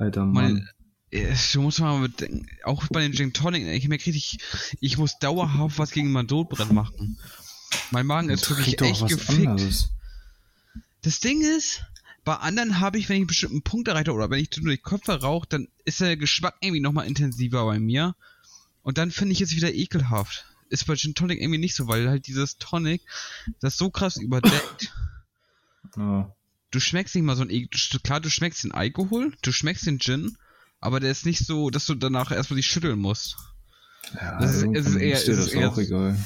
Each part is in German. Alter Mann. So muss man mal bedenken, auch bei den Gin Tonic, ich muss dauerhaft was gegen mein Sodbrennen machen. Mein Magen ist wirklich echt gefickt. Anderes. Das Ding ist, bei anderen habe ich, wenn ich einen bestimmten Punkt erreiche oder wenn ich durch die Köpfe rauche, dann ist der Geschmack irgendwie nochmal intensiver bei mir. Und dann finde ich es wieder ekelhaft. Ist bei Gin Tonic irgendwie nicht so, weil halt dieses Tonic das so krass überdeckt. Oh. Du schmeckst nicht mal so ein... Klar, du schmeckst den Alkohol, du schmeckst den Gin, aber der ist nicht so, dass du danach erstmal dich schütteln musst. Ja, das also ist eher... Ist das auch egal.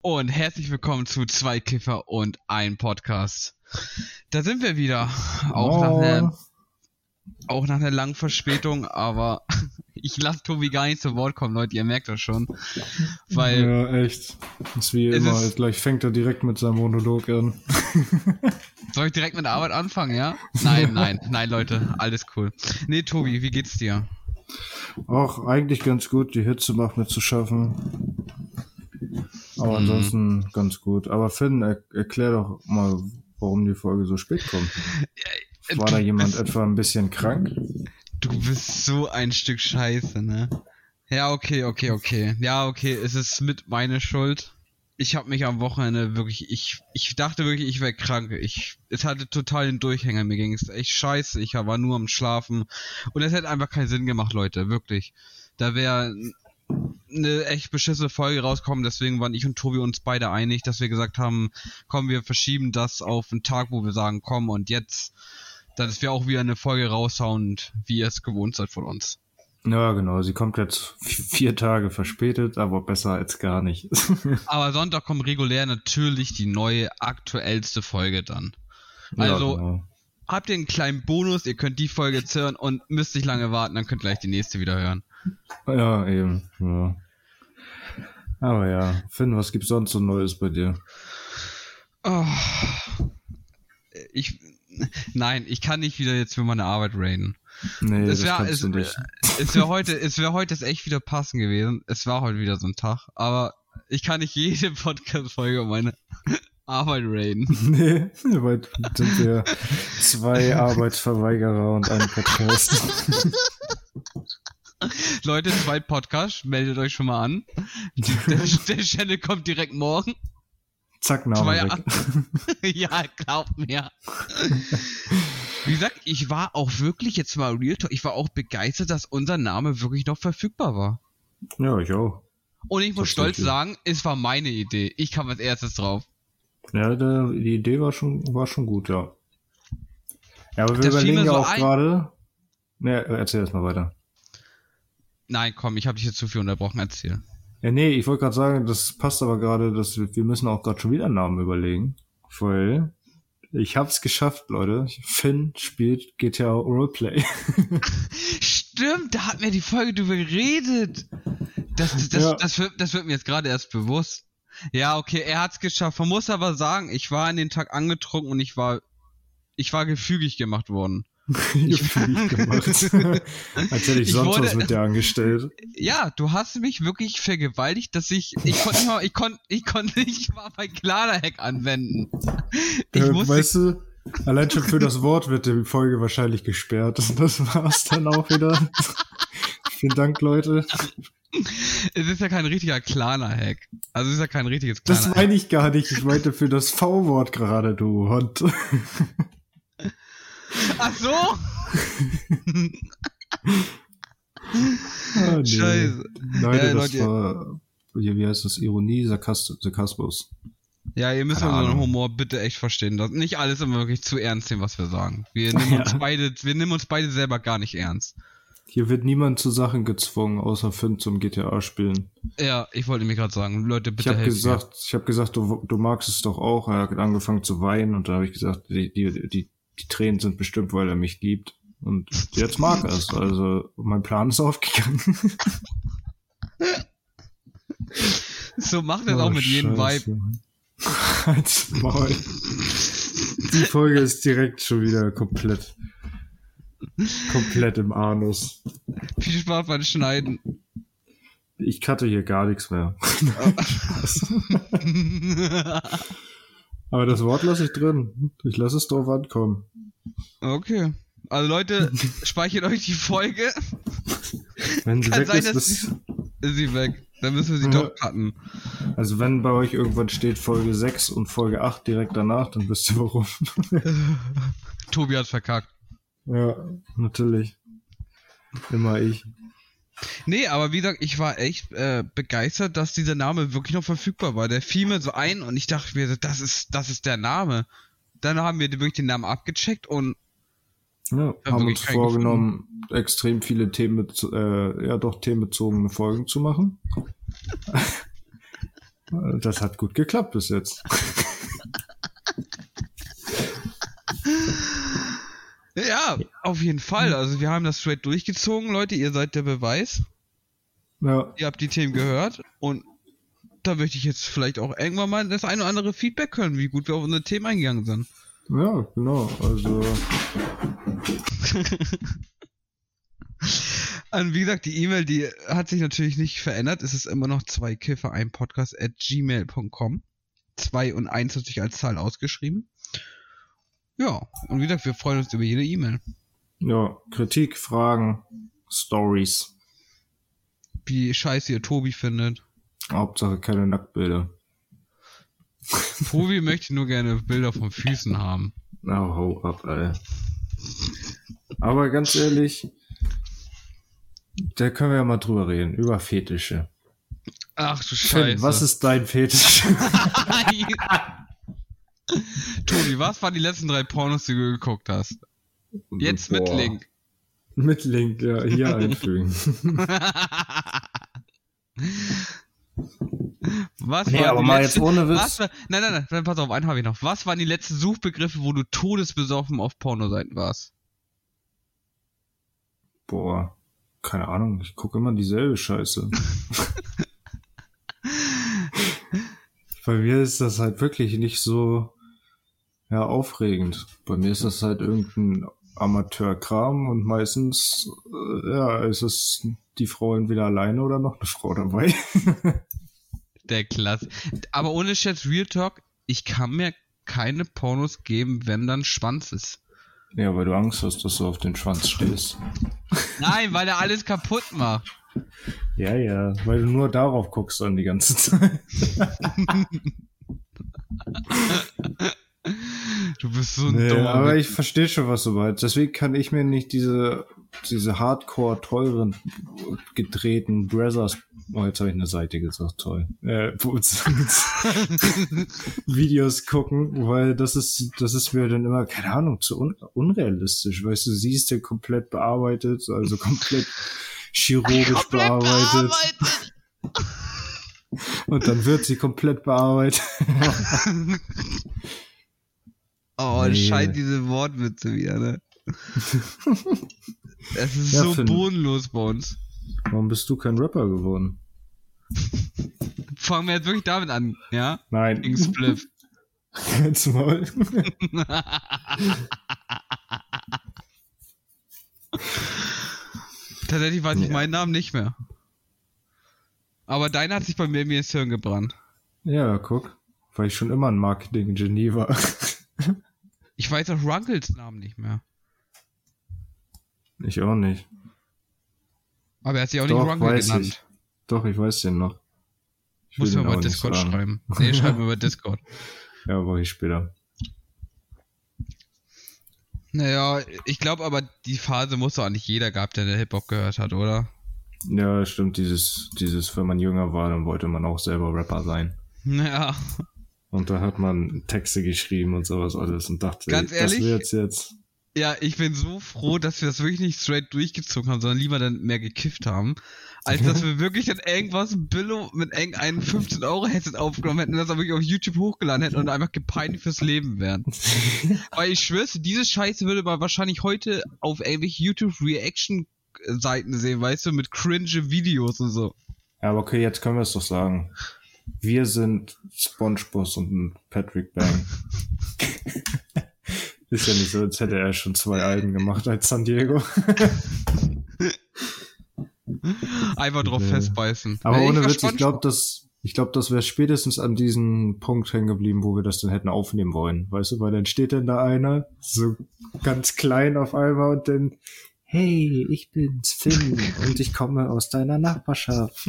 Und herzlich willkommen zu 2Kiffer1Podcast. Da sind wir wieder. Auch nach einer langen Verspätung, aber ich lasse Tobi gar nicht zu Wort kommen, Leute, ihr merkt das schon. Weil ja, echt. Das ist wie immer, gleich fängt er direkt mit seinem Monolog an. Soll ich direkt mit der Arbeit anfangen, ja? Nein, Leute, alles cool. Nee, Tobi, wie geht's dir? Auch eigentlich ganz gut, die Hitze macht mir zu schaffen. Aber ansonsten ganz gut. Aber Finn, erklär doch mal, warum die Folge so spät kommt. War da jemand etwa ein bisschen krank? Du bist so ein Stück Scheiße, ne? Ja, okay. Ja, okay, es ist mit meine Schuld. Ich habe mich am Wochenende wirklich... Ich dachte wirklich, ich wäre krank. Es hatte total den Durchhänger. Mir ging es echt scheiße. Ich war nur am Schlafen. Und es hätte einfach keinen Sinn gemacht, Leute. Wirklich. Da wäre... eine echt beschissene Folge rauskommen, deswegen waren ich und Tobi uns beide einig, dass wir gesagt haben, komm, wir verschieben das auf einen Tag, wo wir sagen, komm, und jetzt, dass wir auch wieder eine Folge raushauen, wie ihr es gewohnt seid von uns. Ja, genau, sie kommt jetzt 4 Tage verspätet, aber besser als gar nicht. Aber Sonntag kommt regulär natürlich die neue, aktuellste Folge dann. Also, ja, genau. Habt ihr einen kleinen Bonus, ihr könnt die Folge jetzt hören und müsst nicht lange warten, dann könnt ihr gleich die nächste wieder hören. Ja, eben. Ja. Aber ja, Finn, was gibt's sonst so Neues bei dir? Oh, ich kann nicht wieder jetzt für meine Arbeit raiden. Nee, das kannst du nicht. Es wäre heute ist echt wieder passend gewesen. Es war heute wieder so ein Tag. Aber ich kann nicht jede Podcast-Folge um meine Arbeit raiden. Nee, weil sind wir 2 Arbeitsverweigerer und ein Podcast. Leute, 2 Podcast, meldet euch schon mal an. Der Channel kommt direkt morgen. Zack, Name weg. Ja, glaubt mir. Wie gesagt, ich war auch wirklich, jetzt mal Real Talk, ich war auch begeistert, dass unser Name wirklich noch verfügbar war. Ja, ich auch. Und ich muss stolz sagen, es war meine Idee. Ich kam als erstes drauf. Ja, die Idee war schon gut, ja. Ja, aber wir überlegen ja auch gerade... Ne, erzähl erst mal weiter. Nein, komm, ich habe dich jetzt zu viel unterbrochen, erzähl. Ja, nee, ich wollte gerade sagen, das passt aber gerade, dass wir müssen auch gerade schon wieder Namen überlegen, weil ich hab's geschafft, Leute. Finn spielt GTA Roleplay. Stimmt, da hat mir die Folge drüber geredet. Das wird mir jetzt gerade erst bewusst. Ja, okay, er hat's geschafft. Man muss aber sagen, ich war an den Tag angetrunken und ich war gefügig gemacht worden. Als hätte ich sonst was mit dir angestellt. Ja, du hast mich wirklich vergewaltigt, dass ich konnte nicht mal mein Klarna-Hack anwenden. Weißt du, allein schon für das Wort wird die Folge wahrscheinlich gesperrt. Das war's dann auch wieder. Vielen Dank, Leute. Es ist ja kein richtiger Klarna-Hack. Also es ist ja kein richtiges Klarna-Hack. Das meine ich gar nicht. Ich meinte für das V-Wort gerade, du Hund. Ach so? Oh, nee. Scheiße. Leute, das war... Wie heißt das? Ironie, Sarkasmus. Ja, ihr müsst unseren Humor bitte echt verstehen. Nicht alles immer wirklich zu ernst nehmen, was wir sagen. Wir nehmen uns beide selber gar nicht ernst. Hier wird niemand zu Sachen gezwungen, außer Finn zum GTA-Spielen. Ja, ich wollte mir gerade sagen, Leute, bitte Ich habe gesagt, du magst es doch auch. Er hat angefangen zu weinen und da habe ich gesagt, die Tränen sind bestimmt, weil er mich liebt. Und jetzt mag er es. Also, mein Plan ist aufgegangen. So macht er es auch mit jedem Vibe. Halt's Maul. Die Folge ist direkt schon wieder komplett im Anus. Viel Spaß beim Schneiden. Ich cutte hier gar nichts mehr. Aber das Wort lasse ich drin. Ich lasse es drauf ankommen. Okay. Also Leute, speichert euch die Folge. Wenn sie weg ist, ist sie weg. Dann müssen wir sie doch cutten. Also wenn bei euch irgendwann steht Folge 6 und Folge 8 direkt danach, dann wisst ihr warum. Tobi hat verkackt. Ja, natürlich. Immer ich. Nee, aber wie gesagt, ich war echt begeistert, dass dieser Name wirklich noch verfügbar war. Der fiel mir so ein und ich dachte mir, das ist der Name. Dann haben wir wirklich den Namen abgecheckt und ja, haben uns vorgenommen, extrem viele themenbezogene Folgen zu machen. Das hat gut geklappt bis jetzt. Ja, auf jeden Fall. Also wir haben das straight durchgezogen, Leute. Ihr seid der Beweis. Ja. Ihr habt die Themen gehört. Und da möchte ich jetzt vielleicht auch irgendwann mal das ein oder andere Feedback hören, wie gut wir auf unsere Themen eingegangen sind. Ja, genau. Also... Und wie gesagt, die E-Mail, die hat sich natürlich nicht verändert. Es ist immer noch 2Kiffer1Podcast@gmail.com. 2 und 1 hat sich als Zahl ausgeschrieben. Ja, und wie gesagt, wir freuen uns über jede E-Mail. Ja, Kritik, Fragen, Stories. Wie scheiße ihr Tobi findet. Hauptsache keine Nacktbilder. Tobi möchte nur gerne Bilder von Füßen haben. Na, hau ab, ey. Aber ganz ehrlich, da können wir ja mal drüber reden, über Fetische. Ach du Scheiße. Finn, was ist dein Fetisch? Tobi, was waren die letzten 3 Pornos, die du geguckt hast? Jetzt mit Link. Mit Link, ja, hier einfügen. Nein, pass auf, einen habe ich noch. Was waren die letzten Suchbegriffe, wo du todesbesoffen auf Pornoseiten warst? Boah, keine Ahnung, ich gucke immer dieselbe Scheiße. Bei mir ist das halt wirklich nicht so aufregend. Bei mir ist das halt irgendein Amateurkram und meistens ist es die Frau entweder alleine oder noch eine Frau dabei. Der Klasse. Aber ohne Scherz, Real Talk, ich kann mir keine Pornos geben, wenn dann Schwanz ist. Ja, weil du Angst hast, dass du auf den Schwanz stehst. Nein, weil er alles kaputt macht. Ja, weil du nur darauf guckst dann die ganze Zeit. Du bist so ein Dumm. Aber ich verstehe schon, was du meinst. Deswegen kann ich mir nicht diese hardcore teuren gedrehten Brothers... Oh, jetzt habe ich eine Seite gesagt, toll. Videos gucken, weil das ist mir dann immer, keine Ahnung, zu unrealistisch. Weißt du, sie ist ja komplett bearbeitet, also komplett... chirurgisch bearbeitet. Und dann wird sie komplett bearbeitet. Oh, nee. Scheiße, diese Wortwitze wieder, ne? Es ist so bodenlos bei uns. Warum bist du kein Rapper geworden? Fangen wir jetzt wirklich damit an, ja? Nein. Wegen Spliff. Jetzt mal. Tatsächlich weiß ich meinen Namen nicht mehr. Aber deiner hat sich bei mir ins Hirn gebrannt. Ja, guck. Weil ich schon immer ein Marketing-Genie war. Ich weiß auch Runkles Namen nicht mehr. Ich auch nicht. Aber er hat sich auch nicht Runkel genannt. Doch, ich weiß den noch. Muss man über Discord schreiben. Nee, schreiben wir über Discord. Ja, mach ich später. Naja, ich glaube aber, die Phase muss doch eigentlich jeder gehabt, der Hip-Hop gehört hat, oder? Ja, stimmt, dieses, wenn man jünger war, dann wollte man auch selber Rapper sein. Ja. Und da hat man Texte geschrieben und sowas alles und dachte, ganz ehrlich, das wird's jetzt. Ja, ich bin so froh, dass wir das wirklich nicht straight durchgezogen haben, sondern lieber dann mehr gekifft haben, als dass wir wirklich dann irgendwas Billo mit irgendeinem 15-Euro-Headset aufgenommen hätten und das dann wirklich auf YouTube hochgeladen hätten und einfach gepeinigt fürs Leben wären. Weil ich schwör's, diese Scheiße würde man wahrscheinlich heute auf irgendwelche YouTube-Reaction-Seiten sehen, weißt du, mit cringe Videos und so. Ja, aber okay, jetzt können wir es doch sagen. Wir sind SpongeBob und Patrick Bang. Ist ja nicht so, als hätte er schon 2 Alben gemacht als San Diego. Einfach drauf festbeißen. Aber ohne Witz, ich glaube, das wäre spätestens an diesem Punkt hängen geblieben, wo wir das dann hätten aufnehmen wollen. Weißt du, weil dann steht dann da einer, so ganz klein auf einmal und dann, hey, ich bin's, Finn, und ich komme aus deiner Nachbarschaft.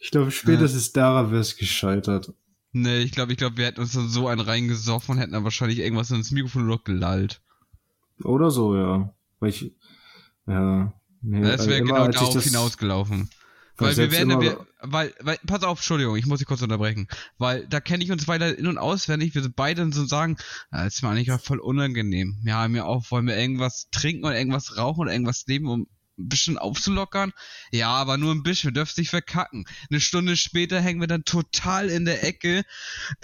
Ich glaube, spätestens daran wäre es gescheitert. Nee, ich glaube, wir hätten uns dann so einen reingesoffen und hätten dann wahrscheinlich irgendwas ins Mikrofon noch gelallt. Oder so, ja. Weil ich, ja. Nee, das wäre genau darauf hinausgelaufen. Weil wir werden, pass auf, Entschuldigung, ich muss dich kurz unterbrechen. Weil da kenne ich uns weiter in- und auswendig, wir sind beide so sagen, das ist mir eigentlich voll unangenehm. Ja, mir auch, wollen wir irgendwas trinken und irgendwas rauchen oder irgendwas nehmen, um ein bisschen aufzulockern? Ja, aber nur ein bisschen, wir dürfen es nicht verkacken. Eine Stunde später hängen wir dann total in der Ecke.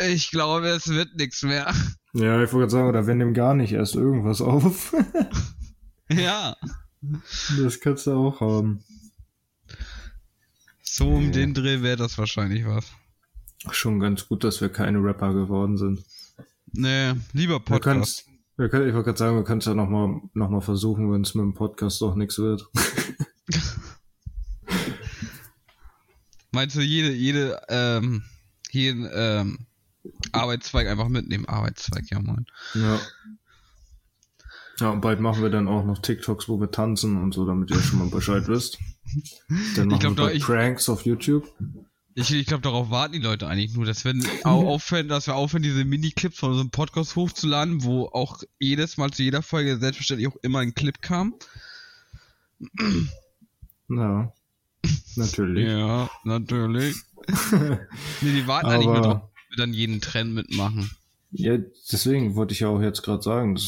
Ich glaube, es wird nichts mehr. Ja, ich wollte gerade sagen, oder wenn dem gar nicht erst irgendwas auf. Ja. Das kannst du auch haben. So um den Dreh wäre das wahrscheinlich was. Schon ganz gut, dass wir keine Rapper geworden sind. Nee, lieber Podcast. Ich wollte gerade sagen, wir können es ja noch mal versuchen, wenn es mit dem Podcast doch nichts wird. Meinst du, jeden Arbeitszweig einfach mitnehmen? Arbeitszweig, ja, moin. Ja. Ja, und bald machen wir dann auch noch TikToks, wo wir tanzen und so, damit ihr schon mal Bescheid wisst. Dann machen wir Pranks auf YouTube. Ich glaube, darauf warten die Leute eigentlich nur, dass wir aufhören, diese Mini-Clips von unserem Podcast hochzuladen, wo auch jedes Mal zu jeder Folge selbstverständlich auch immer ein Clip kam. Ja, natürlich. Ja, natürlich. Nee, die warten eigentlich nur darauf, dass wir dann jeden Trend mitmachen. Ja, deswegen wollte ich ja auch jetzt gerade sagen,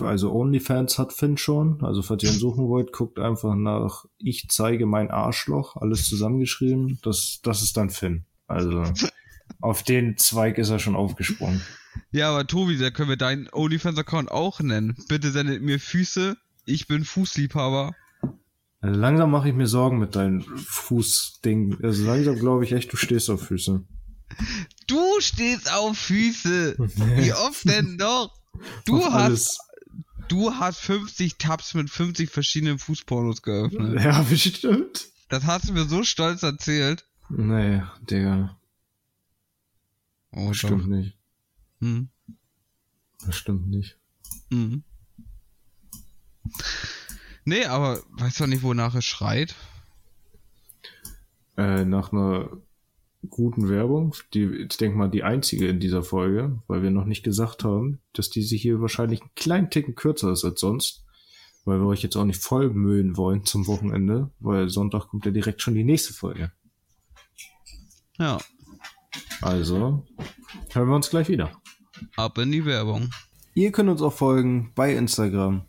also OnlyFans hat Finn schon, also falls ihr ihn suchen wollt, guckt einfach nach Ich zeige mein Arschloch, alles zusammengeschrieben, das ist dann Finn. Also auf den Zweig ist er schon aufgesprungen. Ja, aber Tobi, da können wir deinen OnlyFans-Account auch nennen. Bitte sendet mir Füße, ich bin Fußliebhaber. Also langsam mache ich mir Sorgen mit deinem Fußding, also langsam glaube ich echt, du stehst auf Füße. Du stehst auf Füße. Wie oft denn noch? Du hast 50 Tabs mit 50 verschiedenen Fußpornos geöffnet. Ja, bestimmt. Das hast du mir so stolz erzählt. Nee, Digga. Oh, stimmt nicht. Hm? Das stimmt nicht. Mhm. Nee, aber weißt du nicht, wonach es schreit? Nach einer guten Werbung, ich denke mal die einzige in dieser Folge, weil wir noch nicht gesagt haben, dass diese hier wahrscheinlich einen kleinen Ticken kürzer ist als sonst, weil wir euch jetzt auch nicht vollmüllen wollen zum Wochenende, weil Sonntag kommt ja direkt schon die nächste Folge. Ja. Also, hören wir uns gleich wieder. Ab in die Werbung. Ihr könnt uns auch folgen bei Instagram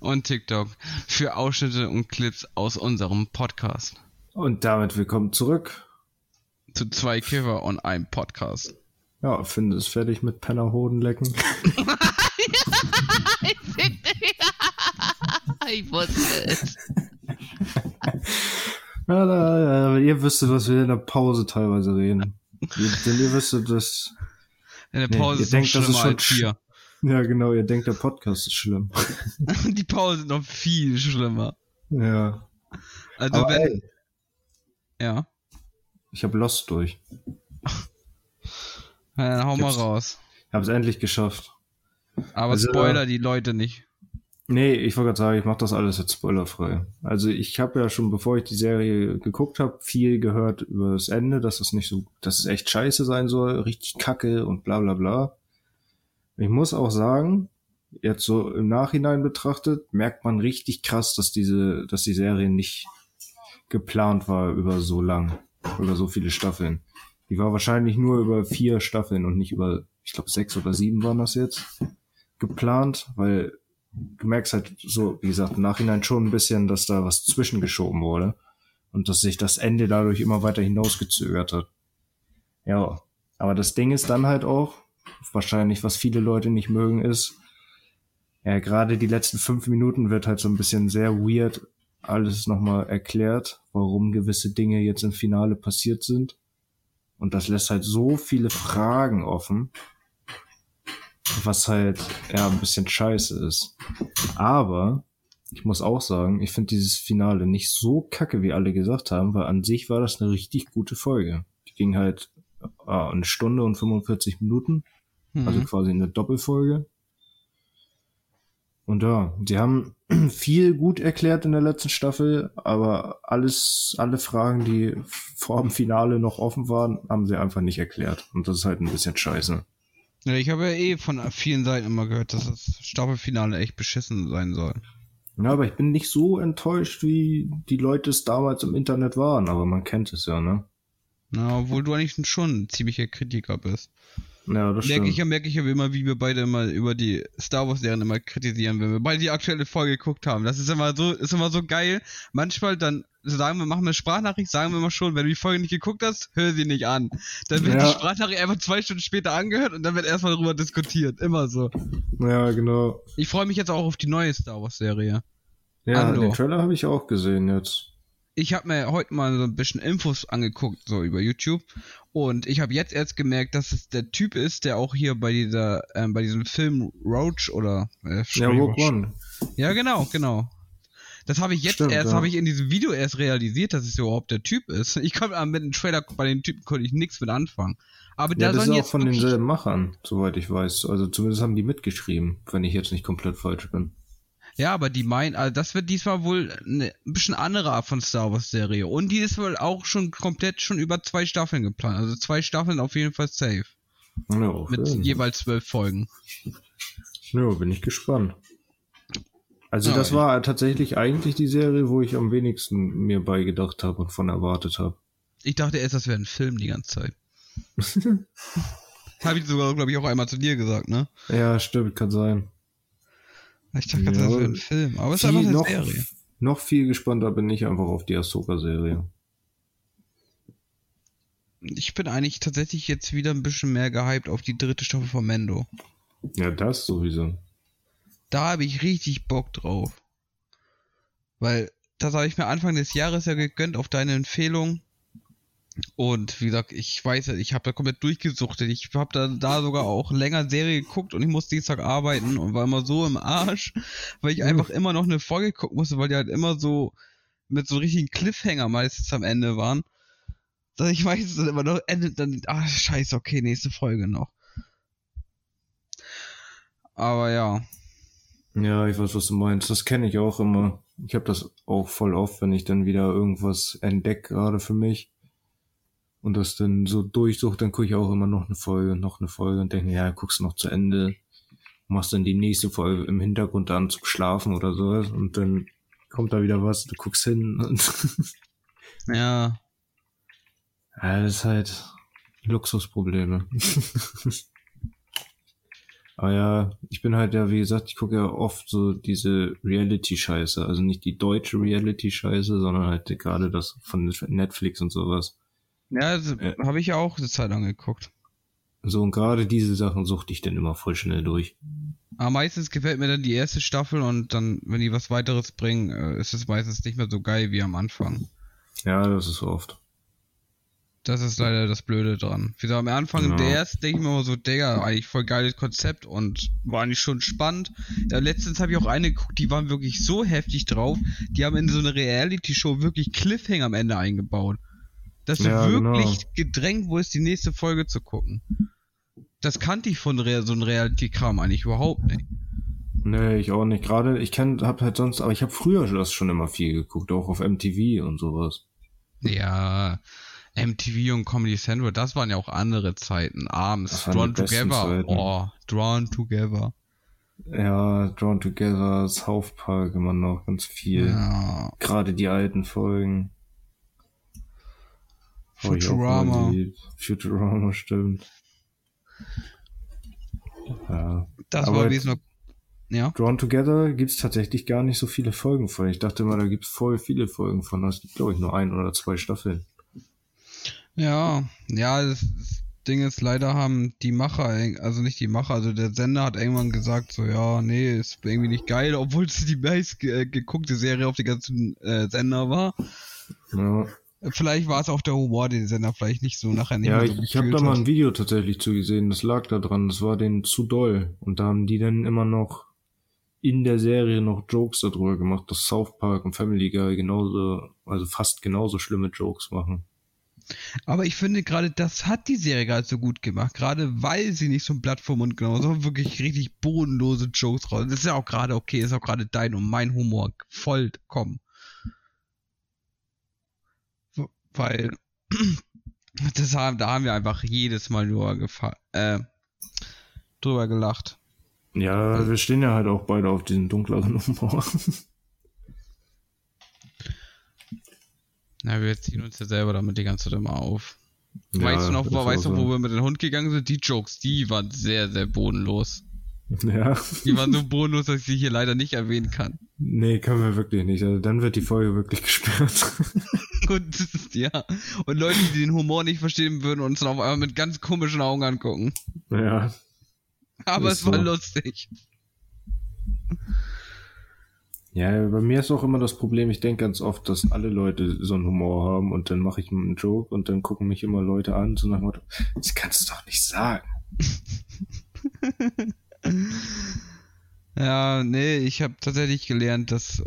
und TikTok für Ausschnitte und Clips aus unserem Podcast. Und damit willkommen zurück zu 2Kiffer und einem Podcast. Ja, Finn ist fertig mit Pennerhoden lecken. Ich wusste es. Ja, aber ihr wüsstet, was wir in der Pause teilweise reden. Denn ihr wüsstet, dass in der Pause ihr denkt, das ist schon hier. Ja, genau, ihr denkt, der Podcast ist schlimm. Die Pause ist noch viel schlimmer. Ja. Also aber wenn ja. Ich habe Lost durch. Ja, dann hau mal raus. Ich hab's endlich geschafft. Aber also, spoiler die Leute nicht. Nee, ich wollte gerade sagen, ich mache das alles jetzt spoilerfrei. Also ich habe ja schon, bevor ich die Serie geguckt habe, viel gehört über das Ende, dass es nicht so, dass es echt scheiße sein soll, richtig kacke und bla bla bla. Ich muss auch sagen, jetzt so im Nachhinein betrachtet, merkt man richtig krass, dass die Serie nicht geplant war über so lang. Oder so viele Staffeln. Die war wahrscheinlich nur über 4 Staffeln und nicht über, ich glaube 6 oder 7 waren das jetzt, geplant, weil du merkst halt so, wie gesagt, im Nachhinein schon ein bisschen, dass da was zwischengeschoben wurde und dass sich das Ende dadurch immer weiter hinausgezögert hat. Ja, aber das Ding ist dann halt auch, wahrscheinlich, was viele Leute nicht mögen, ist, ja, gerade die letzten 5 Minuten wird halt so ein bisschen sehr weird alles nochmal erklärt, warum gewisse Dinge jetzt im Finale passiert sind. Und das lässt halt so viele Fragen offen, was halt ja ein bisschen scheiße ist. Aber ich muss auch sagen, ich finde dieses Finale nicht so kacke, wie alle gesagt haben, weil an sich war das eine richtig gute Folge. Die ging halt eine Stunde und 45 Minuten, also quasi eine Doppelfolge. Und ja, sie haben viel gut erklärt in der letzten Staffel, aber alle Fragen, die vor dem Finale noch offen waren, haben sie einfach nicht erklärt. Und das ist halt ein bisschen scheiße. Ja, ich habe ja von vielen Seiten immer gehört, dass das Staffelfinale echt beschissen sein soll. Ja, aber ich bin nicht so enttäuscht, wie die Leute es damals im Internet waren, aber man kennt es ja, ne? Na, obwohl du eigentlich schon ein ziemlicher Kritiker bist. Ja, das stimmt. Merke ich ja immer, wie wir beide immer über die Star Wars-Serien immer kritisieren, wenn wir beide die aktuelle Folge geguckt haben. Das ist immer so geil. Manchmal dann sagen wir, machen wir eine Sprachnachricht, sagen wir immer schon, wenn du die Folge nicht geguckt hast, hör sie nicht an. Dann wird die Sprachnachricht einfach 2 Stunden später angehört und dann wird erstmal darüber diskutiert. Immer so. Ja, genau. Ich freue mich jetzt auch auf die neue Star Wars-Serie. Ja, Andor. Den Trailer habe ich auch gesehen jetzt. Ich habe mir heute mal so ein bisschen Infos angeguckt, so über YouTube. Und ich habe jetzt erst gemerkt, dass es der Typ ist, der auch hier bei diesem Film Roach oder... Rogue One. Ja, genau. Das habe ich jetzt habe ich in diesem Video erst realisiert, dass es überhaupt der Typ ist. Ich konnte mit dem Trailer, bei den Typen konnte ich nichts mit anfangen. Aber ja, das ist auch von denselben Machern, soweit ich weiß. Also zumindest haben die mitgeschrieben, wenn ich jetzt nicht komplett falsch bin. Ja, aber die meinen, also das wird diesmal wohl ein bisschen andere Art von Star Wars Serie. Und die ist wohl auch schon komplett schon über 2 Staffeln geplant. Also 2 Staffeln auf jeden Fall safe. Ja, mit jeweils 12 Folgen. Ja, bin ich gespannt. Also das war tatsächlich eigentlich die Serie, wo ich am wenigsten mir beigedacht habe und von erwartet habe. Ich dachte erst, das wäre ein Film die ganze Zeit. Habe ich sogar, glaube ich, auch einmal zu dir gesagt, ne? Ja, stimmt, kann sein. Ich dachte, das wäre ein Film, aber es ist einfach eine Serie. Noch viel gespannter bin ich einfach auf die Ahsoka-Serie. Ich bin eigentlich tatsächlich jetzt wieder ein bisschen mehr gehypt auf die 3. Staffel von Mando. Ja, das sowieso. Da habe ich richtig Bock drauf. Weil, das habe ich mir Anfang des Jahres ja gegönnt auf deine Empfehlung. Und wie gesagt, ich weiß ja, ich habe da komplett durchgesuchtet. Ich habe da sogar auch länger Serie geguckt und ich musste Dienstag arbeiten und war immer so im Arsch, weil ich einfach immer noch eine Folge gucken musste, weil die halt immer so mit so richtigen Cliffhanger meistens am Ende waren. Dass ich meistens dann immer noch endet dann, scheiße, okay, nächste Folge noch. Aber ja. Ja, ich weiß, was du meinst. Das kenne ich auch immer. Ich habe das auch voll oft, wenn ich dann wieder irgendwas entdecke, gerade für mich. Und das dann so durchsucht, dann gucke ich auch immer noch eine Folge und denke, ja, guckst noch zu Ende, machst dann die nächste Folge im Hintergrund an zum Schlafen oder sowas und dann kommt da wieder was, du guckst hin und ja, das ist halt Luxusprobleme. Aber ja, ich bin halt ja, wie gesagt, ich gucke ja oft so diese Reality-Scheiße, also nicht die deutsche Reality-Scheiße, sondern halt gerade das von Netflix und sowas. Ja, habe ich ja auch eine Zeit lang geguckt. So, und gerade diese Sachen suchte ich dann immer voll schnell durch. Aber meistens gefällt mir dann die 1. Staffel und dann, wenn die was weiteres bringen, ist es meistens nicht mehr so geil wie am Anfang. Ja, das ist oft. Das ist leider das Blöde dran. Wie gesagt, am Anfang der ersten denke ich mir immer so, Digga, eigentlich voll geiles Konzept und war nicht schon spannend. Ja, letztens habe ich auch eine geguckt, die waren wirklich so heftig drauf, die haben in so eine Reality-Show wirklich Cliffhanger am Ende eingebaut. Dass du wirklich gedrängt wurdest, die nächste Folge zu gucken. Das kannte ich von so einem Reality-Kram eigentlich überhaupt nicht. Nee, ich auch nicht. Gerade, aber ich habe früher das schon immer viel geguckt, auch auf MTV und sowas. Ja, MTV und Comedy Central, das waren ja auch andere Zeiten. Abends, Drawn Together. Oh, Drawn Together. Ja, Drawn Together, South Park immer noch ganz viel. Ja. Gerade die alten Folgen. Futurama, stimmt. Ja. Das aber war wesentlich. Ja. Drawn Together gibt's tatsächlich gar nicht so viele Folgen von. Ich dachte mal, da gibt's voll viele Folgen von. Das gibt, glaube ich, nur 1 oder 2 Staffeln. Ja, das Ding ist, leider haben die Macher, also der Sender hat irgendwann gesagt, so, ja, nee, ist irgendwie nicht geil, obwohl es die meist geguckte Serie auf die ganzen Sender war. Ja. Vielleicht war es auch der Humor, den Sender vielleicht nicht so nachher nicht mehr so ich habe da mal ein Video tatsächlich zugesehen, das lag da dran, das war denen zu doll. Und da haben die dann immer noch in der Serie noch Jokes darüber gemacht, dass South Park und Family Guy genauso, also fast genauso schlimme Jokes machen. Aber ich finde gerade, das hat die Serie gerade so gut gemacht, gerade weil sie nicht so ein Blatt vorm Mund genommen hat, sondern wirklich richtig bodenlose Jokes raus. Das ist ja auch gerade okay, ist auch gerade dein und mein Humor vollkommen. Weil da haben wir einfach jedes Mal nur drüber gelacht. Ja, also, wir stehen ja halt auch beide auf diesen dunkleren Humor. Na, wir ziehen uns ja selber damit die ganze Zeit immer auf. Ja, weißt du noch, wo wir mit dem Hund gegangen sind? Die Jokes, die waren sehr, sehr bodenlos. Ja. Die waren so bodenlos, dass ich sie hier leider nicht erwähnen kann. Nee, können wir wirklich nicht. Also dann wird die Folge wirklich gesperrt. Und Leute, die den Humor nicht verstehen würden, uns dann auf einmal mit ganz komischen Augen angucken. Ja. Aber es war lustig. Ja, bei mir ist auch immer das Problem, ich denke ganz oft, dass alle Leute so einen Humor haben und dann mache ich einen Joke und dann gucken mich immer Leute an, so nach dem Motto, das kannst du doch nicht sagen. Ja, nee, ich habe tatsächlich gelernt, dass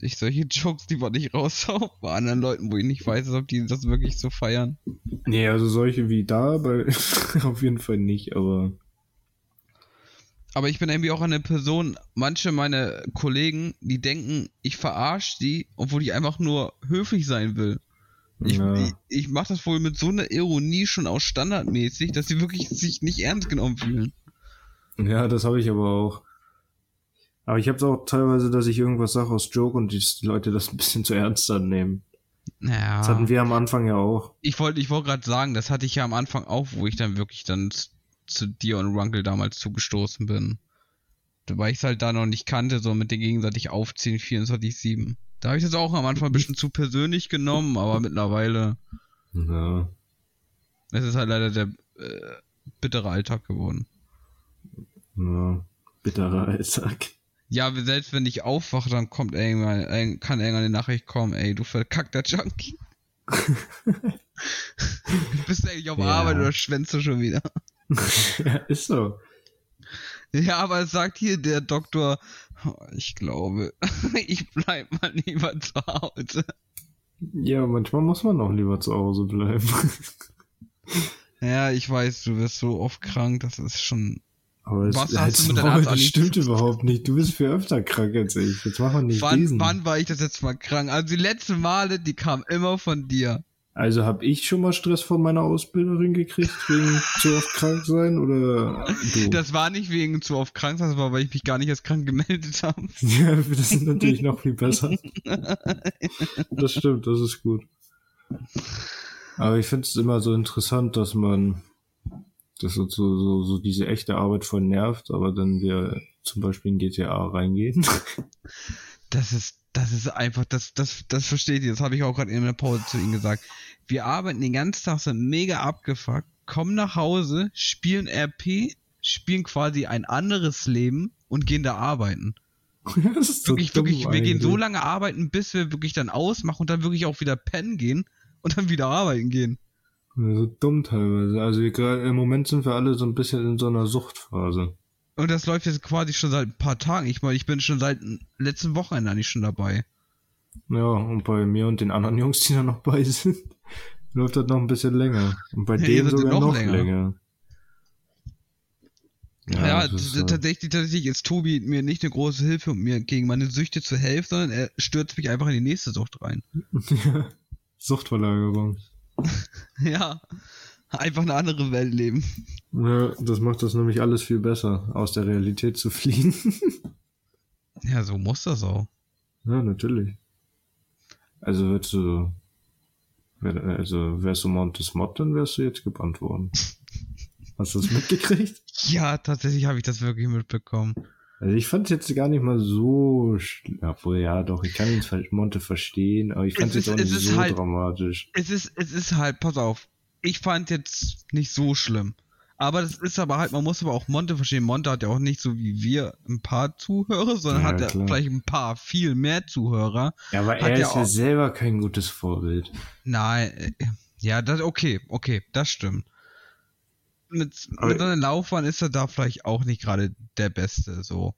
ich solche Jokes lieber nicht raushaue bei anderen Leuten, wo ich nicht weiß, ob die das wirklich so feiern. Nee, also solche wie da, weil auf jeden Fall nicht, aber ich bin irgendwie auch eine Person, manche meiner Kollegen, die denken, ich verarsche die, obwohl ich einfach nur höflich sein will. Ich mache das wohl mit so einer Ironie schon auch standardmäßig, dass sie wirklich sich nicht ernst genommen fühlen. Ja, das habe ich aber auch. Aber ich habe es auch teilweise, dass ich irgendwas sage aus Joke und die Leute das ein bisschen zu ernst annehmen. Ja. Das hatten wir am Anfang ja auch. Ich wollte gerade sagen, das hatte ich ja am Anfang auch, wo ich dann wirklich dann zu dir und Runkel damals zugestoßen bin. Weil ich es halt da noch nicht kannte, so mit den gegenseitig aufziehen, 24/7. Da habe ich das auch am Anfang ein bisschen zu persönlich genommen, aber mittlerweile... Ja. Es ist halt leider der bittere Alltag geworden. Ja, bitterer Alltag. Ja, selbst wenn ich aufwache, dann kommt irgendwann eine Nachricht kommen, ey, du verkackter Junkie. Bist du eigentlich auf Arbeit oder schwänzt du schon wieder? Ja, ist so. Ja, aber es sagt hier der Doktor, ich glaube, ich bleib mal lieber zu Hause. Ja, manchmal muss man auch lieber zu Hause bleiben. Ja, ich weiß, du wirst so oft krank, das ist schon... Aber das stimmt überhaupt nicht. Du bist viel öfter krank als ich. Jetzt mach mal nicht diesen. Wann war ich das letzte Mal krank? Also die letzten Male, die kamen immer von dir. Also habe ich schon mal Stress von meiner Ausbilderin gekriegt, wegen zu oft krank sein oder du? Das war nicht wegen zu oft krank sein, das war, weil ich mich gar nicht erst krank gemeldet habe. Ja, das ist natürlich noch viel besser. Das stimmt, das ist gut. Aber ich finde es immer so interessant, dass man... Das ist so diese echte Arbeit voll nervt, aber dann wir zum Beispiel in GTA reingehen. Das ist einfach, das versteht ihr, das habe ich auch gerade in der Pause zu ihnen gesagt. Wir arbeiten den ganzen Tag, sind mega abgefuckt, kommen nach Hause, spielen RP, spielen quasi ein anderes Leben und gehen da arbeiten. Das ist wirklich, so wirklich, wir gehen so lange arbeiten, bis wir wirklich dann ausmachen und dann wirklich auch wieder pennen gehen und dann wieder arbeiten gehen. So dumm teilweise. Also im Moment sind wir alle so ein bisschen in so einer Suchtphase. Und das läuft jetzt quasi schon seit ein paar Tagen. Ich meine, ich bin schon seit letzten Wochenende eigentlich schon dabei. Ja, und bei mir und den anderen Jungs, die da noch bei sind, läuft das noch ein bisschen länger. Und bei denen sogar noch länger. Ja, tatsächlich ist Tobi mir nicht eine große Hilfe, um mir gegen meine Süchte zu helfen, sondern er stürzt mich einfach in die nächste Sucht rein. Suchtverlagerung. Ja, einfach eine andere Welt leben. Ja, das macht das nämlich alles viel besser, aus der Realität zu fliehen. Ja, so muss das auch. Ja, natürlich. Also wärst du Montes Mod, dann wärst du jetzt gebannt worden. Hast du das mitgekriegt? Ja, tatsächlich habe ich das wirklich mitbekommen. Also ich fand es jetzt gar nicht mal so obwohl ja doch, ich kann Monte verstehen, aber ich fand es jetzt auch nicht so halt, dramatisch. Es ist halt, pass auf, ich fand jetzt nicht so schlimm. Aber das ist aber halt, man muss aber auch Monte verstehen. Monte hat ja auch nicht so wie wir ein paar Zuhörer, sondern ja, hat ja vielleicht ein paar, viel mehr Zuhörer. Ja, aber er ist ja selber kein gutes Vorbild. Nein, ja, das okay, das stimmt. Mit seiner Laufbahn ist er da vielleicht auch nicht gerade der Beste, so.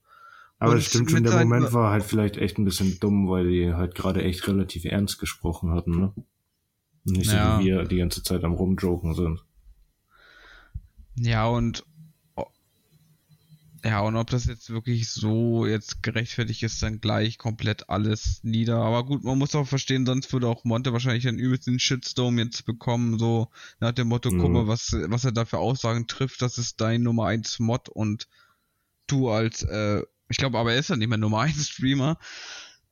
Aber das stimmt schon, der Moment war halt vielleicht echt ein bisschen dumm, weil die halt gerade echt relativ ernst gesprochen hatten, ne? Und nicht so, wie wir die ganze Zeit am Rumjoken sind. Ja, und ob das jetzt wirklich so jetzt gerechtfertigt ist, dann gleich komplett alles nieder. Aber gut, man muss auch verstehen, sonst würde auch Monte wahrscheinlich einen übelsten Shitstorm jetzt bekommen, so nach dem Motto, guck mal, was er da für Aussagen trifft, das ist dein Nummer 1 Mod und du als, ich glaube, aber er ist ja nicht mehr Nummer 1 Streamer.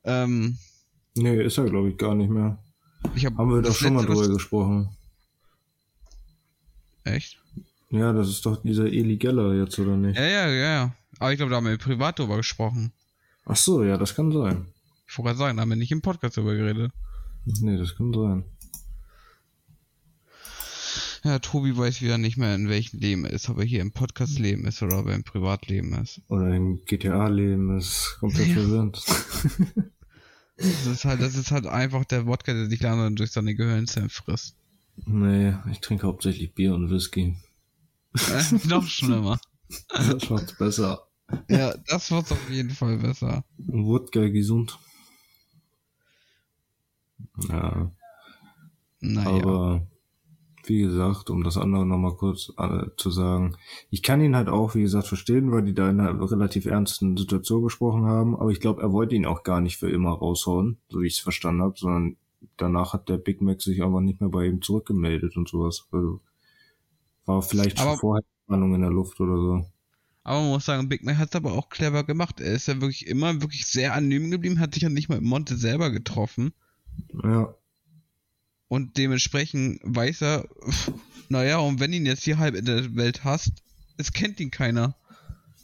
Nee, ist er glaube ich gar nicht mehr. Haben wir doch schon mal drüber gesprochen. Echt? Ja, das ist doch dieser Eli Geller jetzt, oder nicht? Ja. Aber ich glaube, da haben wir privat drüber gesprochen. Ach so, ja, das kann sein. Ich wollte gerade sagen, da haben wir nicht im Podcast drüber geredet. Nee, das kann sein. Ja, Tobi weiß wieder nicht mehr, in welchem Leben er ist, ob er hier im Podcast-Leben ist oder ob er im Privatleben ist. Oder im GTA-Leben ist komplett verwirrend. Das ist halt einfach der Wodka, der sich langsam durch seine Gehirnzellen frisst. Nee, ich trinke hauptsächlich Bier und Whisky. Noch schlimmer. Das macht's besser. Ja, das wird's auf jeden Fall besser. Wodka gesund. Ja. Naja. Aber wie gesagt, um das andere nochmal kurz zu sagen, ich kann ihn halt auch, wie gesagt, verstehen, weil die da in einer relativ ernsten Situation gesprochen haben, aber ich glaube, er wollte ihn auch gar nicht für immer raushauen, so wie ich es verstanden habe, sondern danach hat der Big Mac sich einfach nicht mehr bei ihm zurückgemeldet und sowas. Also war vielleicht schon vorher Spannung in der Luft oder so. Aber man muss sagen, Big Mac hat es aber auch clever gemacht. Er ist ja wirklich immer wirklich sehr anonym geblieben, hat sich ja nicht mal Monte selber getroffen. Ja. Und dementsprechend weiß er, und wenn ihn jetzt hier halb in der Welt hasst, es kennt ihn keiner.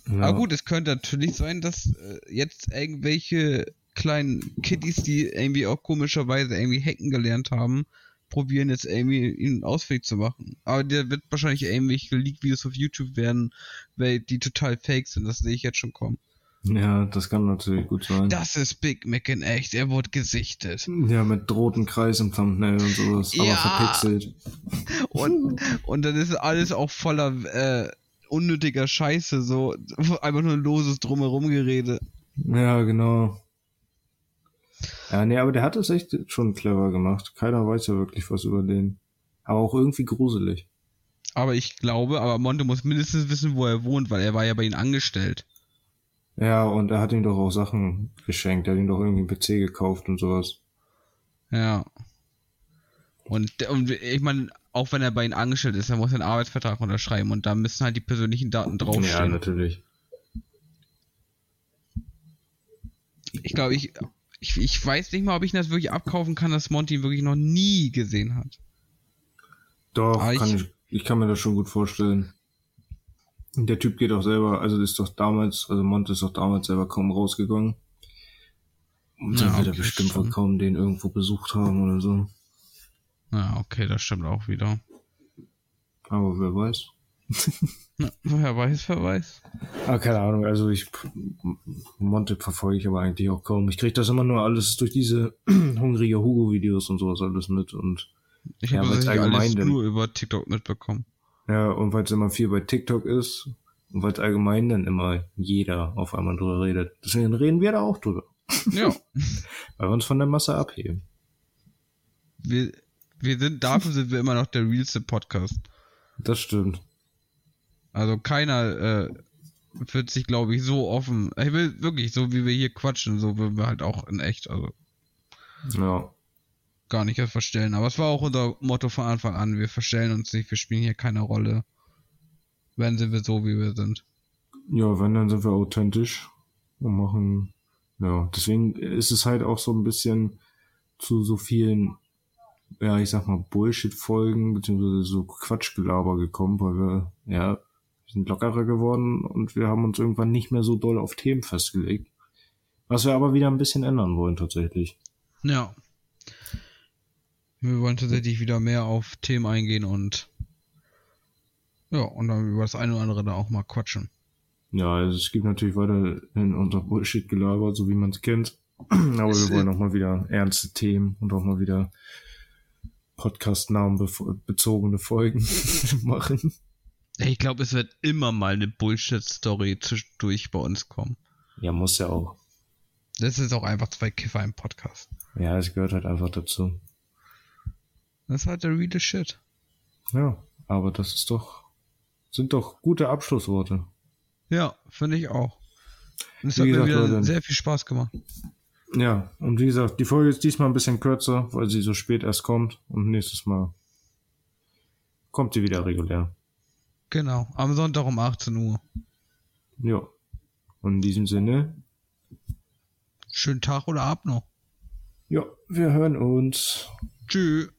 Ja. Aber gut, es könnte natürlich sein, dass jetzt irgendwelche kleinen Kitties, die irgendwie auch komischerweise irgendwie hacken gelernt haben, probieren jetzt irgendwie ihn ausfindig zu machen. Aber der wird wahrscheinlich irgendwelche Leak-Videos auf YouTube werden, weil die total fake sind, das sehe ich jetzt schon kommen. Ja, das kann natürlich gut sein. Das ist Big Mac in echt, er wurde gesichtet. Ja, mit roten Kreis im Thumbnail und sowas, aber verpixelt. Und dann ist alles auch voller unnötiger Scheiße, so einfach nur ein loses Drumherumgerede. Ja, genau. Ja, nee, aber der hat es echt schon clever gemacht. Keiner weiß ja wirklich was über den. Aber auch irgendwie gruselig. Aber ich glaube, Monte muss mindestens wissen, wo er wohnt, weil er war ja bei ihnen angestellt. Ja, und er hat ihm doch auch Sachen geschenkt. Er hat ihm doch irgendwie einen PC gekauft und sowas. Ja. Und ich meine, auch wenn er bei ihnen angestellt ist, er muss einen Arbeitsvertrag unterschreiben und da müssen halt die persönlichen Daten draufstehen. Ja, natürlich. Ich glaube, ich weiß nicht mal, ob ich ihn das wirklich abkaufen kann, dass Monty ihn wirklich noch nie gesehen hat. Doch, ich kann mir das schon gut vorstellen. Der Typ geht auch selber, Monte ist doch damals selber kaum rausgegangen. Und dann wird er bestimmt wohl kaum den irgendwo besucht haben oder so. Ja, okay, das stimmt auch wieder. Aber wer weiß. Wer weiß. Ah, keine Ahnung, also Monte verfolge ich aber eigentlich auch kaum. Ich kriege das immer nur alles durch diese hungrige Hugo-Videos und sowas alles mit. Und ich habe das alles nur über TikTok mitbekommen. Ja, und weil es immer viel bei TikTok ist und weil es allgemein dann immer jeder auf einmal drüber redet. Deswegen reden wir da auch drüber. Ja. Weil wir uns von der Masse abheben. Dafür sind wir immer noch der realste Podcast. Das stimmt. Also keiner wird sich, glaube ich, so offen. Ich will wirklich, so wie wir hier quatschen, so würden wir halt auch in echt, also. Ja. Gar nicht verstellen, aber es war auch unser Motto von Anfang an, wir verstellen uns nicht, wir spielen hier keine Rolle. Wenn sind wir so, wie wir sind. Ja, wenn, dann sind wir authentisch und machen, ja, deswegen ist es halt auch so ein bisschen zu so vielen, ja, ich sag mal Bullshit-Folgen, beziehungsweise so Quatschgelaber gekommen, weil wir sind lockerer geworden und wir haben uns irgendwann nicht mehr so doll auf Themen festgelegt, was wir aber wieder ein bisschen ändern wollen tatsächlich. Ja. Wir wollen tatsächlich wieder mehr auf Themen eingehen und dann über das eine oder andere da auch mal quatschen. Ja, also es gibt natürlich weiterhin unser Bullshit-Gelaber, so wie man es kennt. Aber wir wollen auch mal wieder ernste Themen und auch mal wieder Podcast-Namen bezogene Folgen machen. Ich glaube, es wird immer mal eine Bullshit-Story zwischendurch bei uns kommen. Ja, muss ja auch. Das ist auch einfach 2Kiffer im Podcast. Ja, es gehört halt einfach dazu. Das ist halt der real shit. Ja, aber das ist doch, sind doch gute Abschlussworte. Ja, finde ich auch. Und es hat mir wieder sehr viel Spaß gemacht. Ja, und wie gesagt, die Folge ist diesmal ein bisschen kürzer, weil sie so spät erst kommt. Und nächstes Mal kommt sie wieder regulär. Genau, am Sonntag um 18 Uhr. Ja, und in diesem Sinne... Schönen Tag oder Abend noch. Ja, wir hören uns. Tschüss.